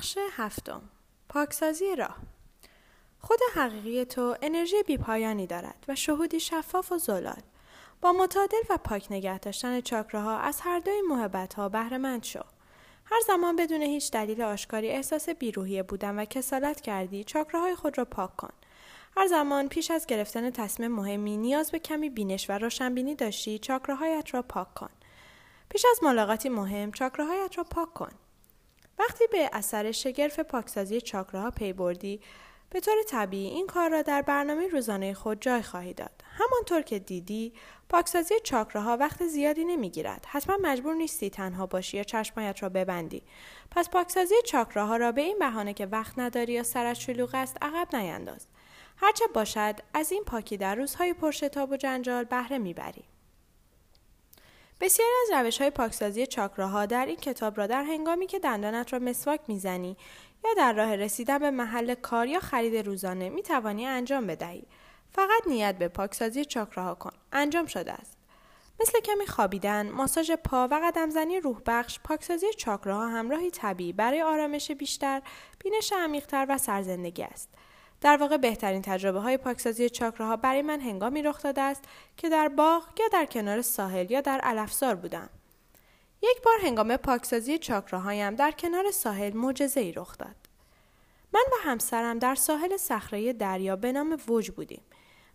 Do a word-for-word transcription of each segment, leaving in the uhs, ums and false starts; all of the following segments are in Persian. بخش هفتم، پاکسازی راه. خود حقیقی تو انرژی بیپایانی دارد و شهودی شفاف و زلال. با متعادل و پاک نگه داشتن چاکراها از هر دوی محبت‌ها بهره‌مند شو. هر زمان بدون هیچ دلیل آشکاری احساس بیروحیه بودن و کسالت کردی، چاکراهای خود را پاک کن. هر زمان پیش از گرفتن تصمیم مهمی نیاز به کمی بینش و روشنبینی داشتی، چاکراهایت را پاک کن. پیش از ملاقاتی مهم، چاکراهایت را پاک کن. وقتی به اثر شگرف پاکسازی چاکراها پی بردی، به طور طبیعی این کار را در برنامه روزانه خود جای خواهی داد. همانطور که دیدی، پاکسازی چاکراها وقت زیادی نمیگیرد. حتما مجبور نیستی تنها باشی یا چشمانت را ببندی. پس پاکسازی چاکراها را به این بهانه که وقت نداری یا سرت شلوغ است عقب نینداز. هرچه باشد، از این پاکی در روزهای پرشتاب و جنجال بهره میبری. بسیاری از روش‌های پاکسازی چاکراها در این کتاب را در هنگامی که دندانت را مسواک میزنی یا در راه رسیدن به محل کار یا خرید روزانه میتوانی انجام بدهی. فقط نیت به پاکسازی چاکراها کن. انجام شده است. مثل کمی خوابیدن، ماساژ پا و قدم زنی روح بخش، پاکسازی چاکراها همراهی طبیعی برای آرامش بیشتر، بینش عمیق‌تر و سرزندگی است. در واقع بهترین تجربه های پاکسازی چاکراها برای من هنگامی رخ داده است که در باغ یا در کنار ساحل یا در علفزار بودم. یک بار هنگام پاکسازی چاکراهایم در کنار ساحل معجزه‌ای رخ داد. من و همسرم در ساحل صخره دریا به نام ووج بودیم.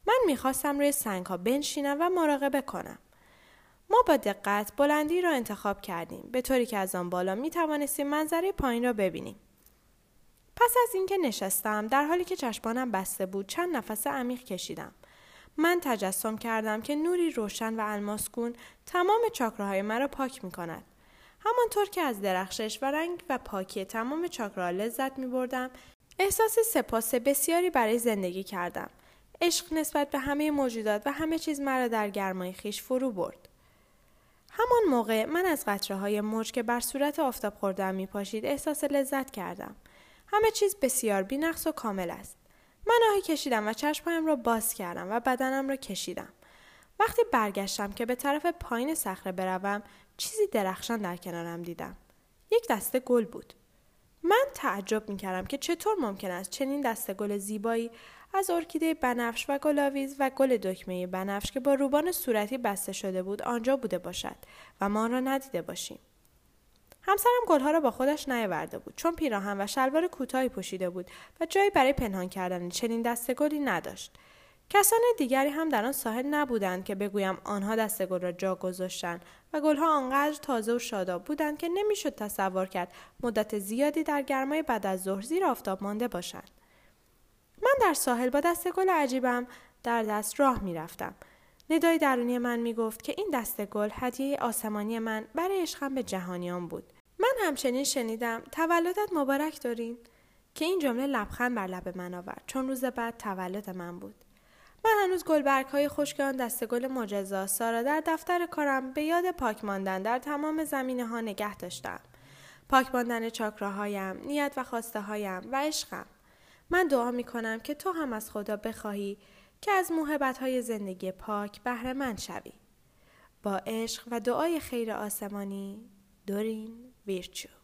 من می‌خواستم روی سنگ‌ها بنشینم و مراقبه کنم. ما با دقت بلندی را انتخاب کردیم، به طوری که از آن بالا می‌توانستیم منظره پایین را ببینیم. پس از اینکه نشستم، در حالی که چشمانم بسته بود، چند نفس عمیق کشیدم. من تجسم کردم که نوری روشن و الماسگون تمام چاکراهای مرا پاک می‌کند. همانطور که از درخشش و رنگ و پاکی تمام چاکراها لذت می‌بردم، احساس سپاس بسیاری برای زندگی کردم. عشق نسبت به همه موجودات و همه چیز مرا در گرمای خیش فرو برد. همان موقع من از قطره‌های موج که بر صورت آفتاب خوردم می‌پاشید، احساس لذت کردم. همه چیز بسیار بی‌نقص و کامل است. من آهی کشیدم و چشمهایم را باز کردم و بدنم را کشیدم. وقتی برگشتم که به طرف پایین صخره بروم، چیزی درخشان در کنارم دیدم. یک دسته گل بود. من تعجب می‌کردم که چطور ممکن است چنین دسته گل زیبایی از ارکیده بنفش و گلاویز و گل دکمه بنفش که با روبان صورتی بسته شده بود آنجا بوده باشد و ما آن را ندیده باشیم. همسرم گلها را با خودش نیاورده بود، چون پیراهن و شلوار کوتاهی پوشیده بود و جایی برای پنهان کردن چنین دسته گلی نداشت. کسان دیگری هم در آن ساحل نبودند که بگویم آنها دسته گل را جا گذاشتند و گلها آنقدر تازه و شاداب بودند که نمیشد تصور کرد مدت زیادی در گرمای بعد از ظهر زیر آفتاب مانده باشند. من در ساحل با دسته گل عجیبم در دست راه می‌رفتم. ندای درونی من میگفت که این دسته گل هدیه آسمانی من برای عشقم به جهانیان بود. من همچنین شنیدم تولدت مبارک دارین، که این جمله لبخند بر لب من آورد، چون روز بعد تولد من بود. من هنوز گلبرگ‌های خشک آن دسته‌گل معجزه‌آسا را در دفتر کارم به یاد پاک ماندن در تمام زمینه‌ها نگه داشتم. پاک ماندن چاکراهایم، نیت و خواسته‌هایم و عشقم. من دعا می‌کنم که تو هم از خدا بخواهی که از موهبت‌های زندگی پاک بهره‌مند شوی. با عشق و دعای خیر آسمانی، دورین ویرچو.